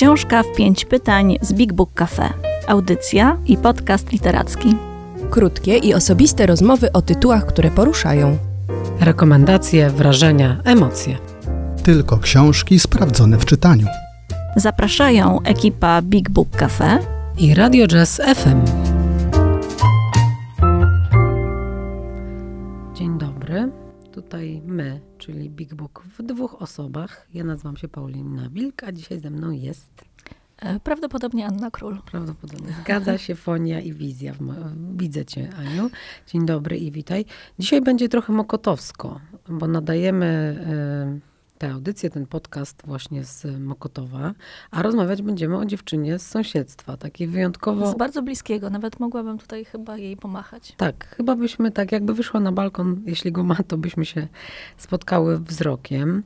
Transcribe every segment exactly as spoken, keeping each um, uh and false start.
Książka w pięć pytań z Big Book Café. Audycja i podcast literacki. Krótkie i osobiste rozmowy o tytułach, które poruszają. Rekomendacje, wrażenia, emocje. Tylko książki sprawdzone w czytaniu. Zapraszają ekipa Big Book Café i Radio Jazz F M. Dzień dobry. Tutaj my, czyli Big Book w dwóch osobach. Ja nazywam się Paulina Wilk, a dzisiaj ze mną jest... Prawdopodobnie Anna Król. Prawdopodobnie. Zgadza się fonia i wizja. Widzę cię, Aniu. Dzień dobry i witaj. Dzisiaj będzie trochę mokotowsko, bo nadajemy tę audycję, ten podcast właśnie z Mokotowa, a rozmawiać będziemy o dziewczynie z sąsiedztwa, takiej wyjątkowo... Z bardzo bliskiego, nawet mogłabym tutaj chyba jej pomachać. Tak, chyba byśmy tak, jakby wyszła na balkon, jeśli go ma, to byśmy się spotkały wzrokiem.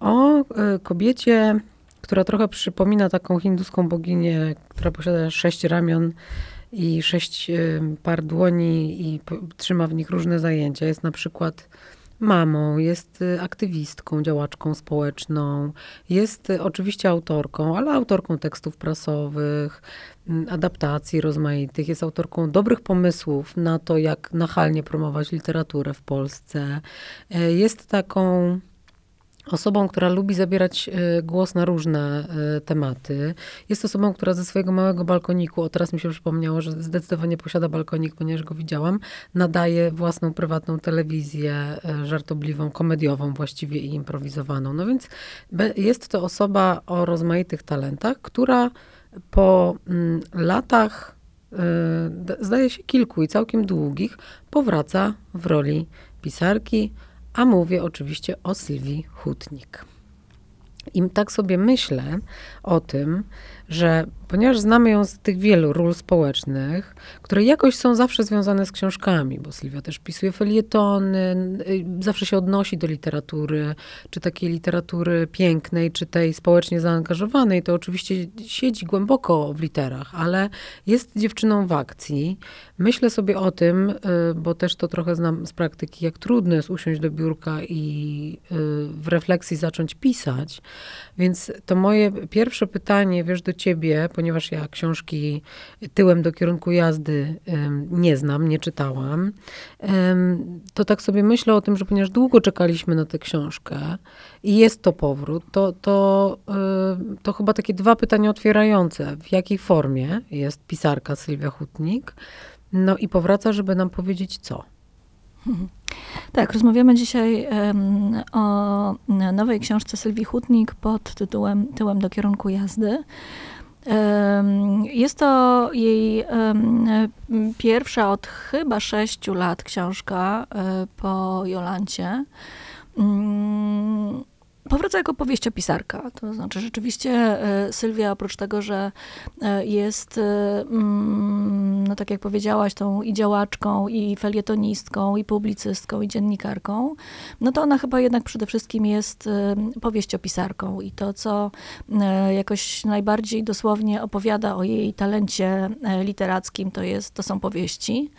O kobiecie, która trochę przypomina taką hinduską boginię, która posiada sześć ramion i sześć par dłoni i trzyma w nich różne zajęcia. Jest na przykład mamą, jest aktywistką, działaczką społeczną, jest oczywiście autorką, ale autorką tekstów prasowych, adaptacji rozmaitych, jest autorką dobrych pomysłów na to, jak nachalnie promować literaturę w Polsce. Jest taką... osobą, która lubi zabierać głos na różne tematy. Jest osobą, która ze swojego małego balkoniku, o teraz mi się przypomniało, że zdecydowanie posiada balkonik, ponieważ go widziałam, nadaje własną prywatną telewizję żartobliwą, komediową właściwie i improwizowaną. No więc jest to osoba o rozmaitych talentach, która po latach, zdaje się kilku i całkiem długich, powraca w roli pisarki. A mówię oczywiście o Sylwii Chutnik. I tak sobie myślę o tym, że ponieważ znamy ją z tych wielu ról społecznych, które jakoś są zawsze związane z książkami, bo Sylwia też pisuje felietony, zawsze się odnosi do literatury, czy takiej literatury pięknej, czy tej społecznie zaangażowanej, to oczywiście siedzi głęboko w literach, ale jest dziewczyną w akcji. Myślę sobie o tym, bo też to trochę znam z praktyki, jak trudno jest usiąść do biurka i w refleksji zacząć pisać. Więc to moje pierwsze pytanie, wiesz, do ciebie, ponieważ ja książki Tyłem do kierunku jazdy nie znam, nie czytałam, to tak sobie myślę o tym, że ponieważ długo czekaliśmy na tę książkę i jest to powrót, to, to, to chyba takie dwa pytania otwierające. W jakiej formie jest pisarka Sylwia Chutnik? No i powraca, żeby nam powiedzieć co. Tak, rozmawiamy dzisiaj um, o nowej książce Sylwii Chutnik pod tytułem Tyłem do kierunku jazdy. Um, jest to jej um, pierwsza od chyba sześciu lat książka um, po Jolancie. Um, Powraca jako powieściopisarka, to znaczy rzeczywiście Sylwia oprócz tego, że jest, no tak jak powiedziałaś, tą i działaczką, i felietonistką, i publicystką, i dziennikarką, no to ona chyba jednak przede wszystkim jest powieściopisarką i to, co jakoś najbardziej dosłownie opowiada o jej talencie literackim, to jest, to są powieści.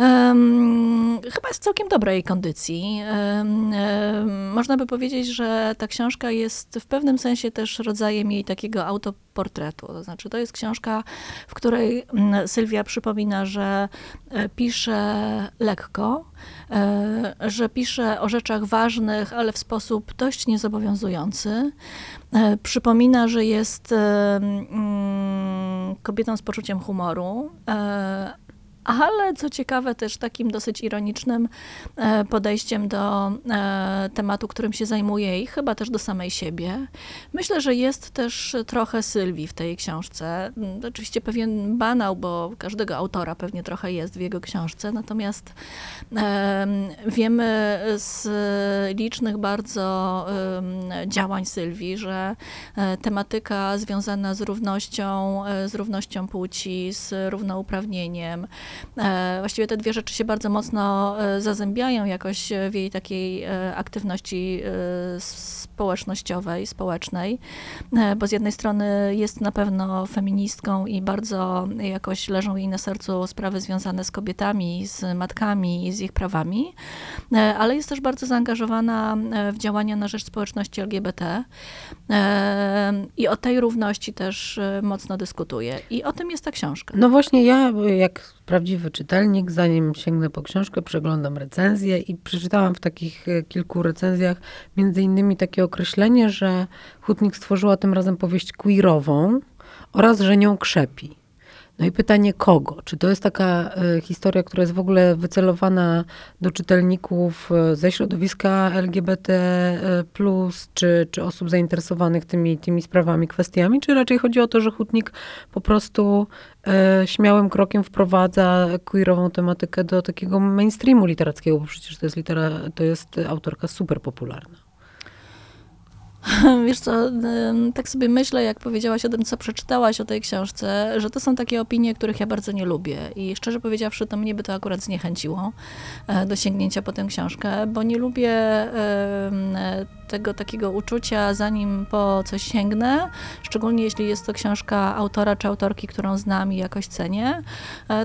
Um, chyba jest w całkiem dobrej kondycji. Um, um, można by powiedzieć, że ta książka jest w pewnym sensie też rodzajem jej takiego autoportretu. To znaczy, to jest książka, w której Sylwia przypomina, że pisze lekko, że pisze o rzeczach ważnych, ale w sposób dość niezobowiązujący. Przypomina, że jest um, kobietą z poczuciem humoru, ale co ciekawe też takim dosyć ironicznym podejściem do tematu, którym się zajmuje i chyba też do samej siebie. Myślę, że jest też trochę Sylwii w tej książce. Oczywiście pewien banał, bo każdego autora pewnie trochę jest w jego książce, natomiast wiemy z licznych bardzo działań Sylwii, że tematyka związana z równością, z równością płci, z równouprawnieniem, Właściwie te dwie rzeczy się bardzo mocno zazębiają jakoś w jej takiej aktywności społecznościowej, społecznej, bo z jednej strony jest na pewno feministką i bardzo jakoś leżą jej na sercu sprawy związane z kobietami, z matkami, z ich prawami, ale jest też bardzo zaangażowana w działania na rzecz społeczności L G B T i o tej równości też mocno dyskutuje. I o tym jest ta książka. No właśnie, ja jak prawdziwy czytelnik, zanim sięgnę po książkę, przeglądam recenzję i przeczytałam w takich kilku recenzjach między innymi takie określenie, że Chutnik stworzyła tym razem powieść queerową oraz że nią krzepi. No i pytanie kogo? Czy to jest taka historia, która jest w ogóle wycelowana do czytelników ze środowiska L G B T plus, czy, czy osób zainteresowanych tymi, tymi sprawami, kwestiami? Czy raczej chodzi o to, że Chutnik po prostu e, śmiałym krokiem wprowadza queerową tematykę do takiego mainstreamu literackiego, bo przecież to jest, litera, to jest autorka super popularna. Wiesz co, tak sobie myślę, jak powiedziałaś o tym, co przeczytałaś o tej książce, że to są takie opinie, których ja bardzo nie lubię i szczerze powiedziawszy, to mnie by to akurat zniechęciło do sięgnięcia po tę książkę, bo nie lubię tego takiego uczucia, zanim po coś sięgnę, szczególnie jeśli jest to książka autora czy autorki, którą znam i jakoś cenię,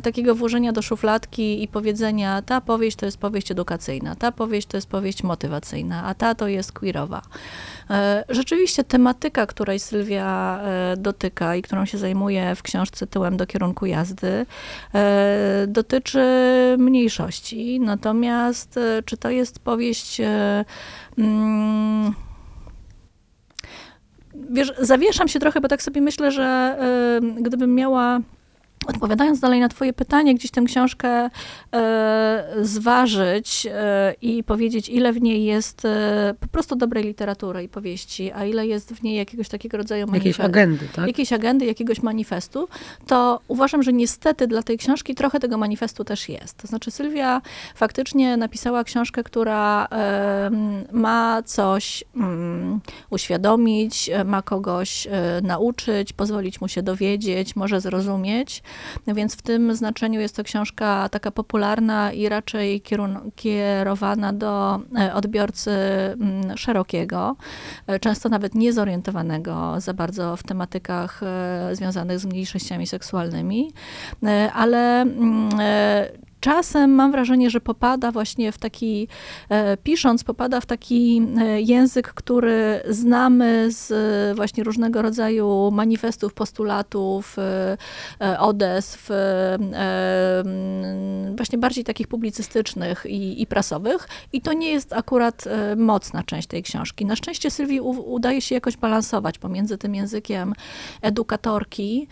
takiego włożenia do szufladki i powiedzenia, ta powieść to jest powieść edukacyjna, ta powieść to jest powieść motywacyjna, a ta to jest queerowa. Rzeczywiście tematyka, której Sylwia dotyka i którą się zajmuje w książce Tyłem do kierunku jazdy, dotyczy mniejszości. Natomiast czy to jest powieść... Hmm, wiesz, zawieszam się trochę, bo tak sobie myślę, że gdybym miała... Odpowiadając dalej na twoje pytanie, gdzieś tę książkę e, zważyć e, i powiedzieć, ile w niej jest e, po prostu dobrej literatury i powieści, a ile jest w niej jakiegoś takiego rodzaju manifestu. Jakiejś agendy, tak? Jakiejś agendy, jakiegoś manifestu, to uważam, że niestety dla tej książki trochę tego manifestu też jest. To znaczy Sylwia faktycznie napisała książkę, która e, ma coś mm, uświadomić, ma kogoś e, nauczyć, pozwolić mu się dowiedzieć, może zrozumieć. Więc w tym znaczeniu jest to książka taka popularna i raczej kierowana do odbiorcy szerokiego, często nawet niezorientowanego za bardzo w tematykach związanych z mniejszościami seksualnymi, ale czasem mam wrażenie, że popada właśnie w taki, pisząc, popada w taki język, który znamy z właśnie różnego rodzaju manifestów, postulatów, odezw, właśnie bardziej takich publicystycznych i, i prasowych. I to nie jest akurat mocna część tej książki. Na szczęście Sylwii u, udaje się jakoś balansować pomiędzy tym językiem edukatorki,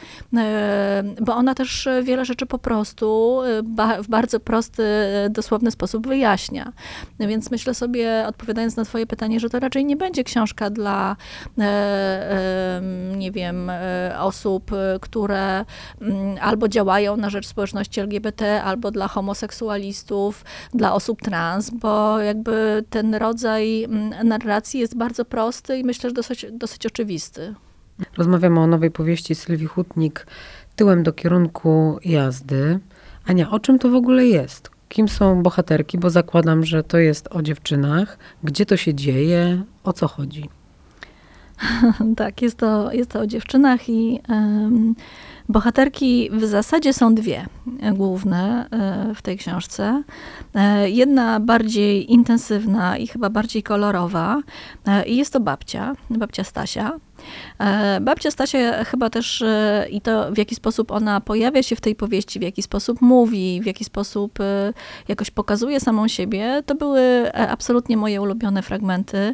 bo ona też wiele rzeczy po prostu w bardzo bardzo prosty, dosłowny sposób wyjaśnia. Więc myślę sobie, odpowiadając na twoje pytanie, że to raczej nie będzie książka dla, nie wiem, osób, które albo działają na rzecz społeczności L G B T, albo dla homoseksualistów, dla osób trans, bo jakby ten rodzaj narracji jest bardzo prosty i myślę, że dosyć, dosyć oczywisty. Rozmawiamy o nowej powieści Sylwii Chutnik Tyłem do kierunku jazdy. Ania, o czym to w ogóle jest? Kim są bohaterki? Bo zakładam, że to jest o dziewczynach. Gdzie to się dzieje? O co chodzi? Tak, jest to, jest to o dziewczynach i um, bohaterki w zasadzie są dwie główne w tej książce. Jedna bardziej intensywna i chyba bardziej kolorowa i jest to babcia, babcia Stasia. Babcia Stasia chyba też i to, w jaki sposób ona pojawia się w tej powieści, w jaki sposób mówi, w jaki sposób jakoś pokazuje samą siebie, to były absolutnie moje ulubione fragmenty,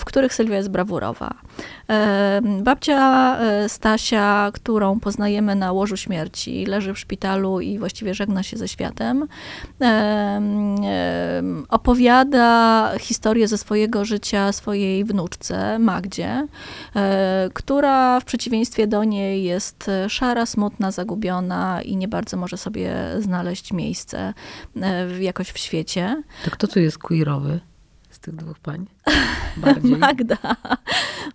w których Sylwia jest brawurowa. Babcia Stasia, którą poznajemy na łożu śmierci, leży w szpitalu i właściwie żegna się ze światem, opowiada historię ze swojego życia swojej wnuczce, Magdzie, która w przeciwieństwie do niej jest szara, smutna, zagubiona i nie bardzo może sobie znaleźć miejsce jakoś w świecie. To kto tu jest queerowy z tych dwóch pań? Bardziej. Magda.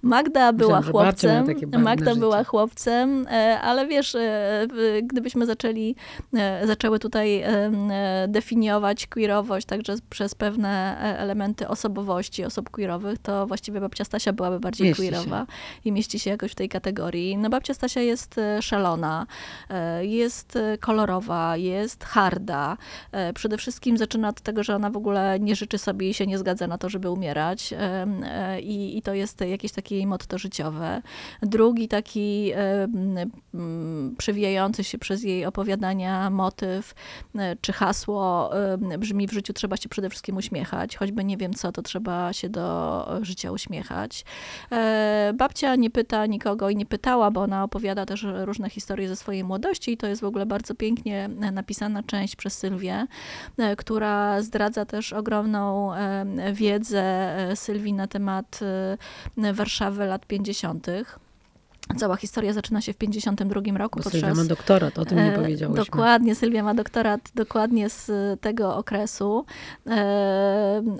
Magda była Myślę, chłopcem. Magda była życie. chłopcem, ale wiesz, gdybyśmy zaczęli, zaczęły tutaj definiować queerowość także przez pewne elementy osobowości osób queerowych, to właściwie babcia Stasia byłaby bardziej mieści queerowa się. I mieści się jakoś w tej kategorii. No babcia Stasia jest szalona, jest kolorowa, jest harda. Przede wszystkim zaczyna od tego, że ona w ogóle nie życzy sobie i się nie zgadza na to, żeby umierać. I, i to jest jakieś takie jej motto życiowe. Drugi taki przewijający się przez jej opowiadania motyw czy hasło brzmi: w życiu trzeba się przede wszystkim uśmiechać. Choćby nie wiem co, to trzeba się do życia uśmiechać. Babcia nie pyta nikogo i nie pytała, bo ona opowiada też różne historie ze swojej młodości i to jest w ogóle bardzo pięknie napisana część przez Sylwię, która zdradza też ogromną wiedzę Sylwii na temat Warszawy lat pięćdziesiątych. Cała historia zaczyna się w pięćdziesiątym drugim roku. Bo Sylwia ma doktorat, o tym nie powiedziałyśmy. Dokładnie, Sylwia ma doktorat dokładnie z tego okresu.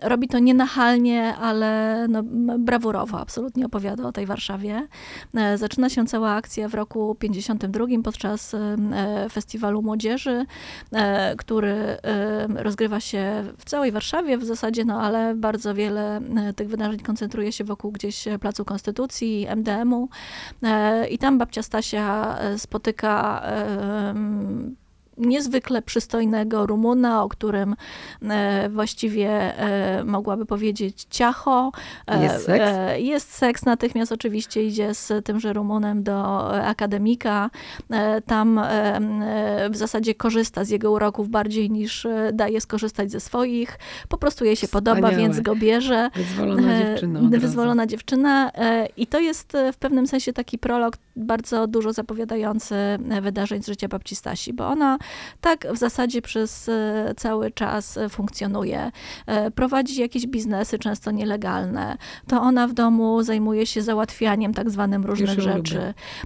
Robi to nienachalnie, ale no, brawurowo absolutnie opowiada o tej Warszawie. Zaczyna się cała akcja w roku pięćdziesiątym drugim podczas Festiwalu Młodzieży, który rozgrywa się w całej Warszawie w zasadzie, no ale bardzo wiele tych wydarzeń koncentruje się wokół gdzieś Placu Konstytucji, M D M-u. I tam babcia Stasia spotyka niezwykle przystojnego Rumuna, o którym właściwie mogłaby powiedzieć ciacho. Jest seks? Jest seks, natychmiast oczywiście idzie z tymże Rumunem do akademika. Tam w zasadzie korzysta z jego uroków bardziej niż daje skorzystać ze swoich. Po prostu jej się Wspaniałe. podoba, więc go bierze. Wyzwolona dziewczyna. Wyzwolona razu. dziewczyna. I to jest w pewnym sensie taki prolog bardzo dużo zapowiadający wydarzeń z życia babci Stasi, bo ona tak w zasadzie przez cały czas funkcjonuje. Prowadzi jakieś biznesy, często nielegalne. To ona w domu zajmuje się załatwianiem tak zwanym różnych rzeczy.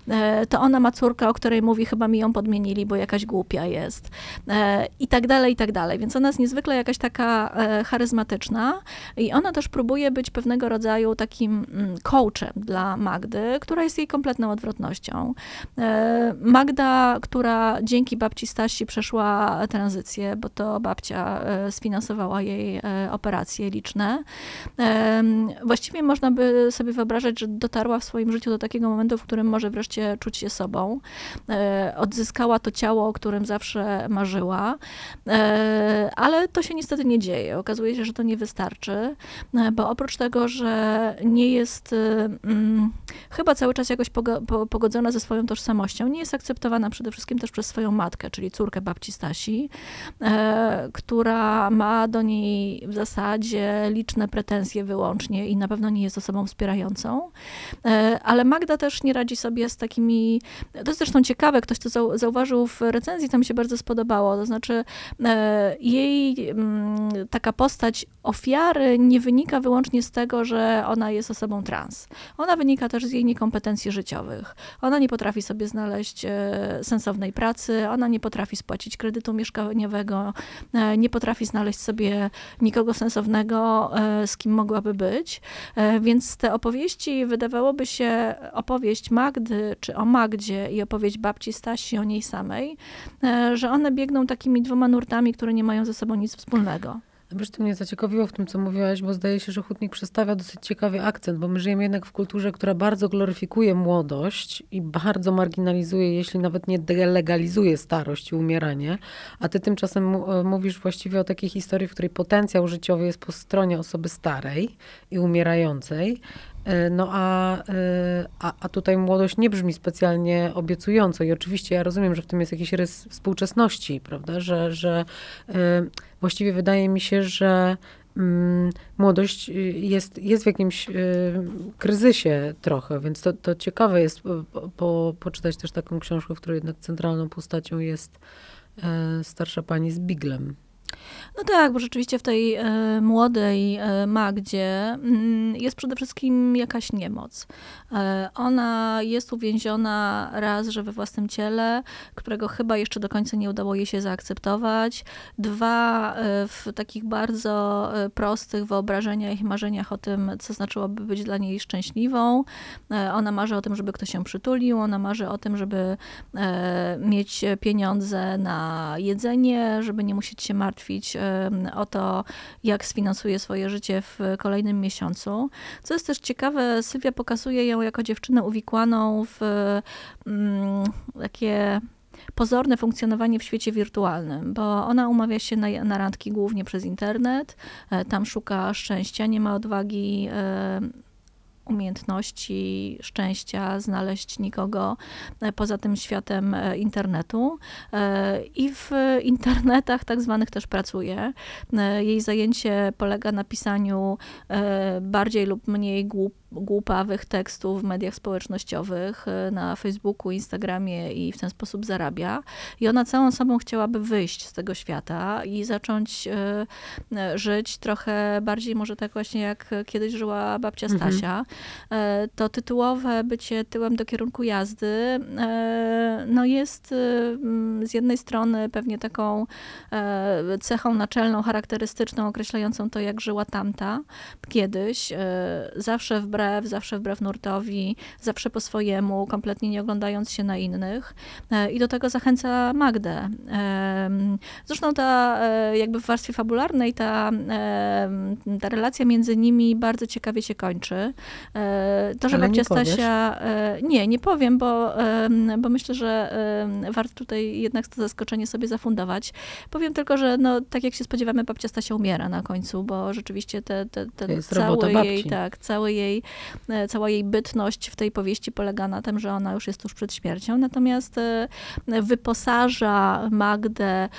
Lubię. To ona ma córkę, o której mówi, chyba mi ją podmienili, bo jakaś głupia jest. I tak dalej, i tak dalej. Więc ona jest niezwykle jakaś taka charyzmatyczna i ona też próbuje być pewnego rodzaju takim coachem dla Magdy, która jest jej kompletną odwrotnością. Magda, która dzięki babci Stasi przeszła tranzycję, bo to babcia sfinansowała jej operacje liczne. Właściwie można by sobie wyobrażać, że dotarła w swoim życiu do takiego momentu, w którym może wreszcie czuć się sobą. Odzyskała to ciało, o którym zawsze marzyła, ale to się niestety nie dzieje. Okazuje się, że to nie wystarczy, bo oprócz tego, że nie jest hmm, chyba cały czas jakoś pogodzona ze swoją tożsamością, nie jest akceptowana przede wszystkim też przez swoją matkę, czyli córkę babci Stasi, e, która ma do niej w zasadzie liczne pretensje wyłącznie i na pewno nie jest osobą wspierającą. E, ale Magda też nie radzi sobie z takimi... To jest zresztą ciekawe, ktoś to zau- zauważył w recenzji, to mi się bardzo spodobało. To znaczy e, jej m, taka postać ofiary nie wynika wyłącznie z tego, że ona jest osobą trans. Ona wynika też z jej niekompetencji życiowych. Ona nie potrafi sobie znaleźć e, sensownej pracy, ona nie potrafi spłacić kredytu mieszkaniowego, nie potrafi znaleźć sobie nikogo sensownego, z kim mogłaby być. Więc te opowieści, wydawałoby się, opowieść Magdy, czy o Magdzie i opowieść babci Stasi o niej samej, że one biegną takimi dwoma nurtami, które nie mają ze sobą nic wspólnego. Zresztą mnie zaciekawiło w tym, co mówiłaś, bo zdaje się, że Chutnik przestawia dosyć ciekawy akcent, bo my żyjemy jednak w kulturze, która bardzo gloryfikuje młodość i bardzo marginalizuje, jeśli nawet nie delegalizuje starość i umieranie, a ty tymczasem mówisz właściwie o takiej historii, w której potencjał życiowy jest po stronie osoby starej i umierającej. No a, a, a tutaj młodość nie brzmi specjalnie obiecująco i oczywiście ja rozumiem, że w tym jest jakiś rys współczesności, prawda, że, że y, właściwie wydaje mi się, że y, młodość jest, jest w jakimś y, kryzysie trochę, więc to, to ciekawe jest po, po, poczytać też taką książkę, w której jednak centralną postacią jest y, starsza pani z biglem. No tak, bo rzeczywiście w tej e, młodej e, Magdzie m, jest przede wszystkim jakaś niemoc. E, ona jest uwięziona raz, że we własnym ciele, którego chyba jeszcze do końca nie udało jej się zaakceptować. Dwa, e, w takich bardzo prostych wyobrażeniach i marzeniach o tym, co znaczyłoby być dla niej szczęśliwą. E, ona marzy o tym, żeby ktoś ją przytulił, ona marzy o tym, żeby e, mieć pieniądze na jedzenie, żeby nie musieć się martwić o to, jak sfinansuje swoje życie w kolejnym miesiącu. Co jest też ciekawe, Sylwia pokazuje ją jako dziewczynę uwikłaną w mm, takie pozorne funkcjonowanie w świecie wirtualnym, bo ona umawia się na, na randki głównie przez internet, tam szuka szczęścia, nie ma odwagi, y, umiejętności, szczęścia, znaleźć nikogo poza tym światem internetu. I w internetach tak zwanych też pracuje. Jej zajęcie polega na pisaniu bardziej lub mniej głup, głupawych tekstów w mediach społecznościowych, na Facebooku, Instagramie i w ten sposób zarabia. I ona całą sobą chciałaby wyjść z tego świata i zacząć żyć trochę bardziej może tak właśnie jak kiedyś żyła babcia Stasia. Mhm. To tytułowe bycie tyłem do kierunku jazdy no jest z jednej strony pewnie taką cechą naczelną, charakterystyczną, określającą to, jak żyła tamta kiedyś. Zawsze wbrew, zawsze wbrew nurtowi, zawsze po swojemu, kompletnie nie oglądając się na innych. I do tego zachęca Magdę. Zresztą ta jakby w warstwie fabularnej ta, ta relacja między nimi bardzo ciekawie się kończy. To, że babcia Stasia... Nie, nie powiem, bo, bo myślę, że warto tutaj jednak to zaskoczenie sobie zafundować. Powiem tylko, że no, tak jak się spodziewamy, babcia Stasia umiera na końcu, bo rzeczywiście te, te, te cały jej, tak, cały jej, cała jej bytność w tej powieści polega na tym, że ona już jest tuż przed śmiercią, natomiast wyposaża Magdę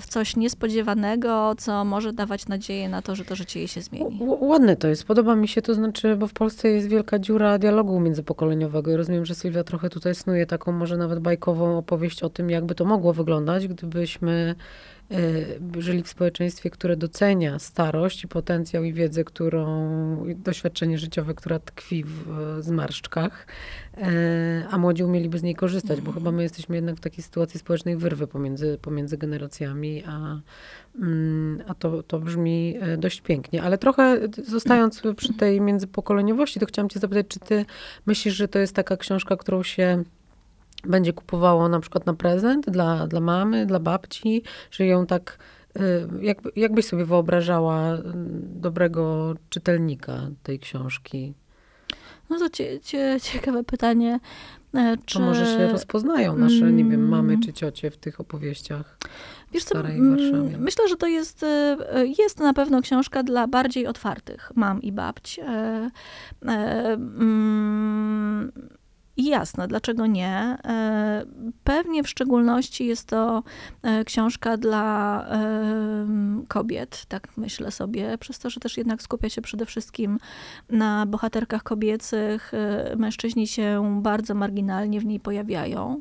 w coś niespodziewanego, co może dawać nadzieję na to, że to życie jej się zmieni. Ładne to jest, podoba mi się, to znaczy, bo w Polsce jest wielka dziura dialogu międzypokoleniowego i rozumiem, że Sylwia trochę tutaj snuje taką może nawet bajkową opowieść o tym, jakby to mogło wyglądać, gdybyśmy żyli w społeczeństwie, które docenia starość i potencjał i wiedzę, którą, doświadczenie życiowe, która tkwi w zmarszczkach, a młodzi umieliby z niej korzystać, bo chyba my jesteśmy jednak w takiej sytuacji społecznej wyrwy pomiędzy, pomiędzy generacjami, a, a to, to brzmi dość pięknie. Ale trochę zostając przy tej międzypokoleniowości, to chciałam cię zapytać, czy ty myślisz, że to jest taka książka, którą się będzie kupowało na przykład na prezent dla, dla mamy, dla babci, że ją tak, jak, jak byś sobie wyobrażała dobrego czytelnika tej książki? No to cie, cie, ciekawe pytanie. Czy... To może się rozpoznają nasze, nie wiem, mamy czy ciocie w tych opowieściach. Wiesz co, myślę, że to jest, jest na pewno książka dla bardziej otwartych mam i babci. E, e, mm, I jasne, dlaczego nie? Pewnie w szczególności jest to książka dla kobiet, tak myślę sobie, przez to, że też jednak skupia się przede wszystkim na bohaterkach kobiecych. Mężczyźni się bardzo marginalnie w niej pojawiają.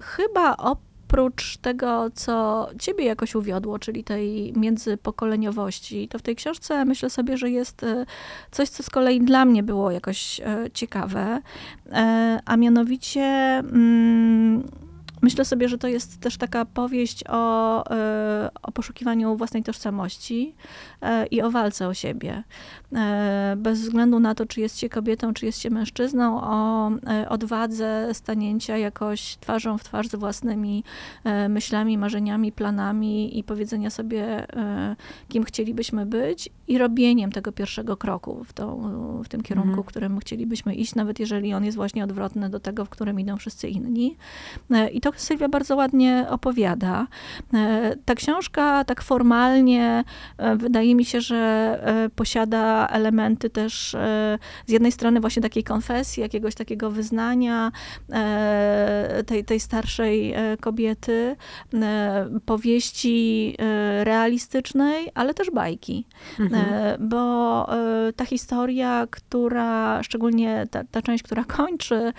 Chyba o Oprócz tego, co ciebie jakoś uwiodło, czyli tej międzypokoleniowości, to w tej książce myślę sobie, że jest coś, co z kolei dla mnie było jakoś ciekawe, a mianowicie myślę sobie, że to jest też taka powieść o, o poszukiwaniu własnej tożsamości i o walce o siebie. Bez względu na to, czy jest się kobietą, czy jest się mężczyzną, o odwadze stanięcia jakoś twarzą w twarz z własnymi myślami, marzeniami, planami i powiedzenia sobie, kim chcielibyśmy być i robieniem tego pierwszego kroku w, tą, w tym kierunku, mhm. którym chcielibyśmy iść, nawet jeżeli on jest właśnie odwrotny do tego, w którym idą wszyscy inni. I to Sylwia bardzo ładnie opowiada. Ta książka tak formalnie wydaje mi się, że posiada elementy też z jednej strony właśnie takiej konfesji, jakiegoś takiego wyznania tej, tej starszej kobiety, powieści realistycznej, ale też bajki. Mhm. Bo ta historia, która, szczególnie ta, ta część, która kończy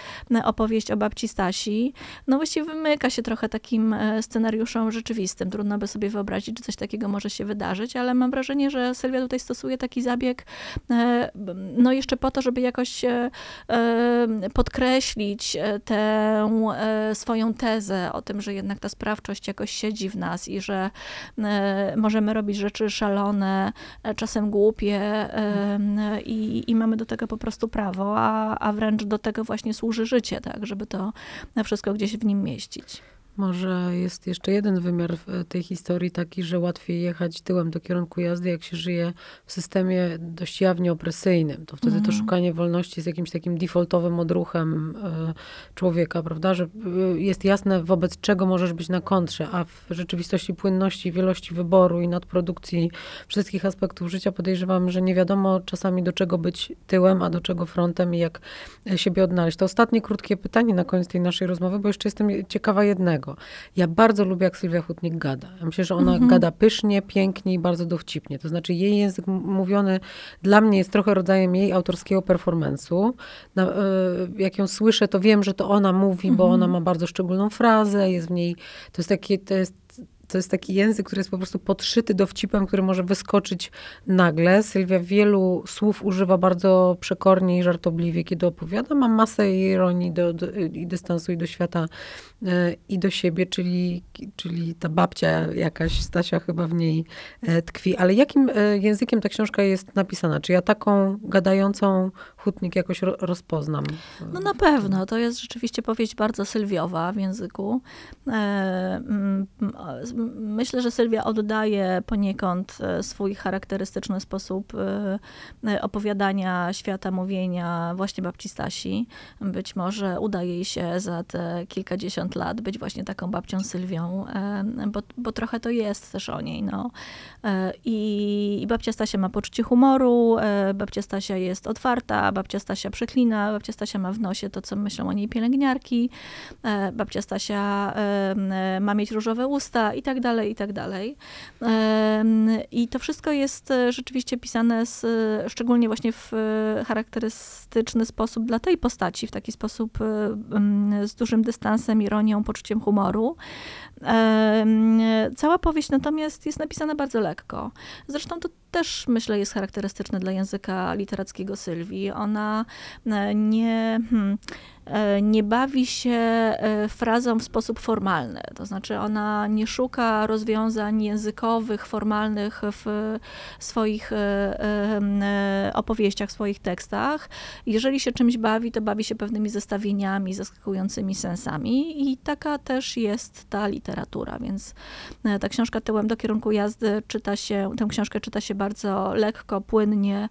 opowieść o babci Stasi, no właściwie wymyka się trochę takim scenariuszom rzeczywistym. Trudno by sobie wyobrazić, czy coś takiego może się wydarzyć, ale mam wrażenie, że Sylwia tutaj stosuje taki zabieg no jeszcze po to, żeby jakoś podkreślić tę swoją tezę o tym, że jednak ta sprawczość jakoś siedzi w nas i że możemy robić rzeczy szalone, czasem głupie i, i mamy do tego po prostu prawo, a, a wręcz do tego właśnie służy życie, tak, żeby to wszystko gdzieś w nim mieścić. Może jest jeszcze jeden wymiar tej historii taki, że łatwiej jechać tyłem do kierunku jazdy, jak się żyje w systemie dość jawnie opresyjnym. To wtedy mm. to szukanie wolności jest jakimś takim defaultowym odruchem człowieka, prawda? Że jest jasne, wobec czego możesz być na kontrze, a w rzeczywistości płynności, wielości wyboru i nadprodukcji wszystkich aspektów życia podejrzewam, że nie wiadomo czasami do czego być tyłem, a do czego frontem i jak siebie odnaleźć. To ostatnie krótkie pytanie na koniec tej naszej rozmowy, bo jeszcze jestem ciekawa jednego. Ja bardzo lubię, jak Sylwia Chutnik gada. Ja myślę, że ona mhm. gada pysznie, pięknie i bardzo dowcipnie. To znaczy jej język mówiony dla mnie jest trochę rodzajem jej autorskiego performance'u. Jak ją słyszę, to wiem, że to ona mówi, mhm. bo ona ma bardzo szczególną frazę, jest w niej, to jest takie, to jest To jest taki język, który jest po prostu podszyty dowcipem, który może wyskoczyć nagle. Sylwia wielu słów używa bardzo przekornie i żartobliwie, kiedy opowiada. Ma masę ironii do, do, i dystansu i do świata yy, i do siebie, czyli, czyli ta babcia jakaś, Stasia chyba w niej yy, tkwi. Ale jakim yy, językiem ta książka jest napisana? Czy ja taką gadającą Chutnik jakoś ro, rozpoznam? No na pewno. To jest rzeczywiście powieść bardzo sylwiowa w języku. Yy, yy, Myślę, że Sylwia oddaje poniekąd swój charakterystyczny sposób opowiadania, świata, mówienia właśnie babci Stasi. Być może uda jej się za te kilkadziesiąt lat być właśnie taką babcią Sylwią, bo, bo trochę to jest też o niej. No. I, I babcia Stasia ma poczucie humoru, babcia Stasia jest otwarta, babcia Stasia przeklina, babcia Stasia ma w nosie to, co myślą o niej pielęgniarki, babcia Stasia ma mieć różowe usta i tak dalej, i tak dalej. I to wszystko jest rzeczywiście pisane z, szczególnie właśnie w charakterystyczny sposób dla tej postaci, w taki sposób z dużym dystansem, ironią, poczuciem humoru. Cała powieść natomiast jest napisana bardzo lekko. Zresztą to też, myślę, jest charakterystyczne dla języka literackiego Sylwii. Ona nie... Hmm, nie bawi się frazą w sposób formalny. To znaczy ona nie szuka rozwiązań językowych, formalnych w swoich opowieściach, w swoich tekstach. Jeżeli się czymś bawi, to bawi się pewnymi zestawieniami, zaskakującymi sensami i taka też jest ta literatura. Więc ta książka Tyłem do kierunku jazdy czyta się, tę książkę czyta się bardzo lekko, płynnie,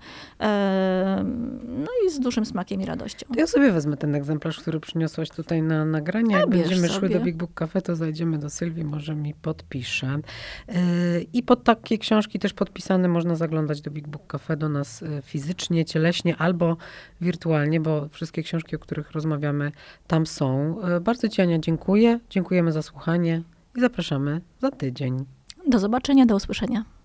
no i z dużym smakiem i radością. To ja sobie wezmę ten egzemplarz, który przyniosłaś tutaj na nagranie. Jak będziemy sobie szły do Big Book Café, to zajdziemy do Sylwii, może mi podpisze. I pod takie książki też podpisane można zaglądać do Big Book Café, do nas fizycznie, cieleśnie albo wirtualnie, bo wszystkie książki, o których rozmawiamy, tam są. Bardzo ci, Ania, dziękuję. Dziękujemy za słuchanie i zapraszamy za tydzień. Do zobaczenia, do usłyszenia.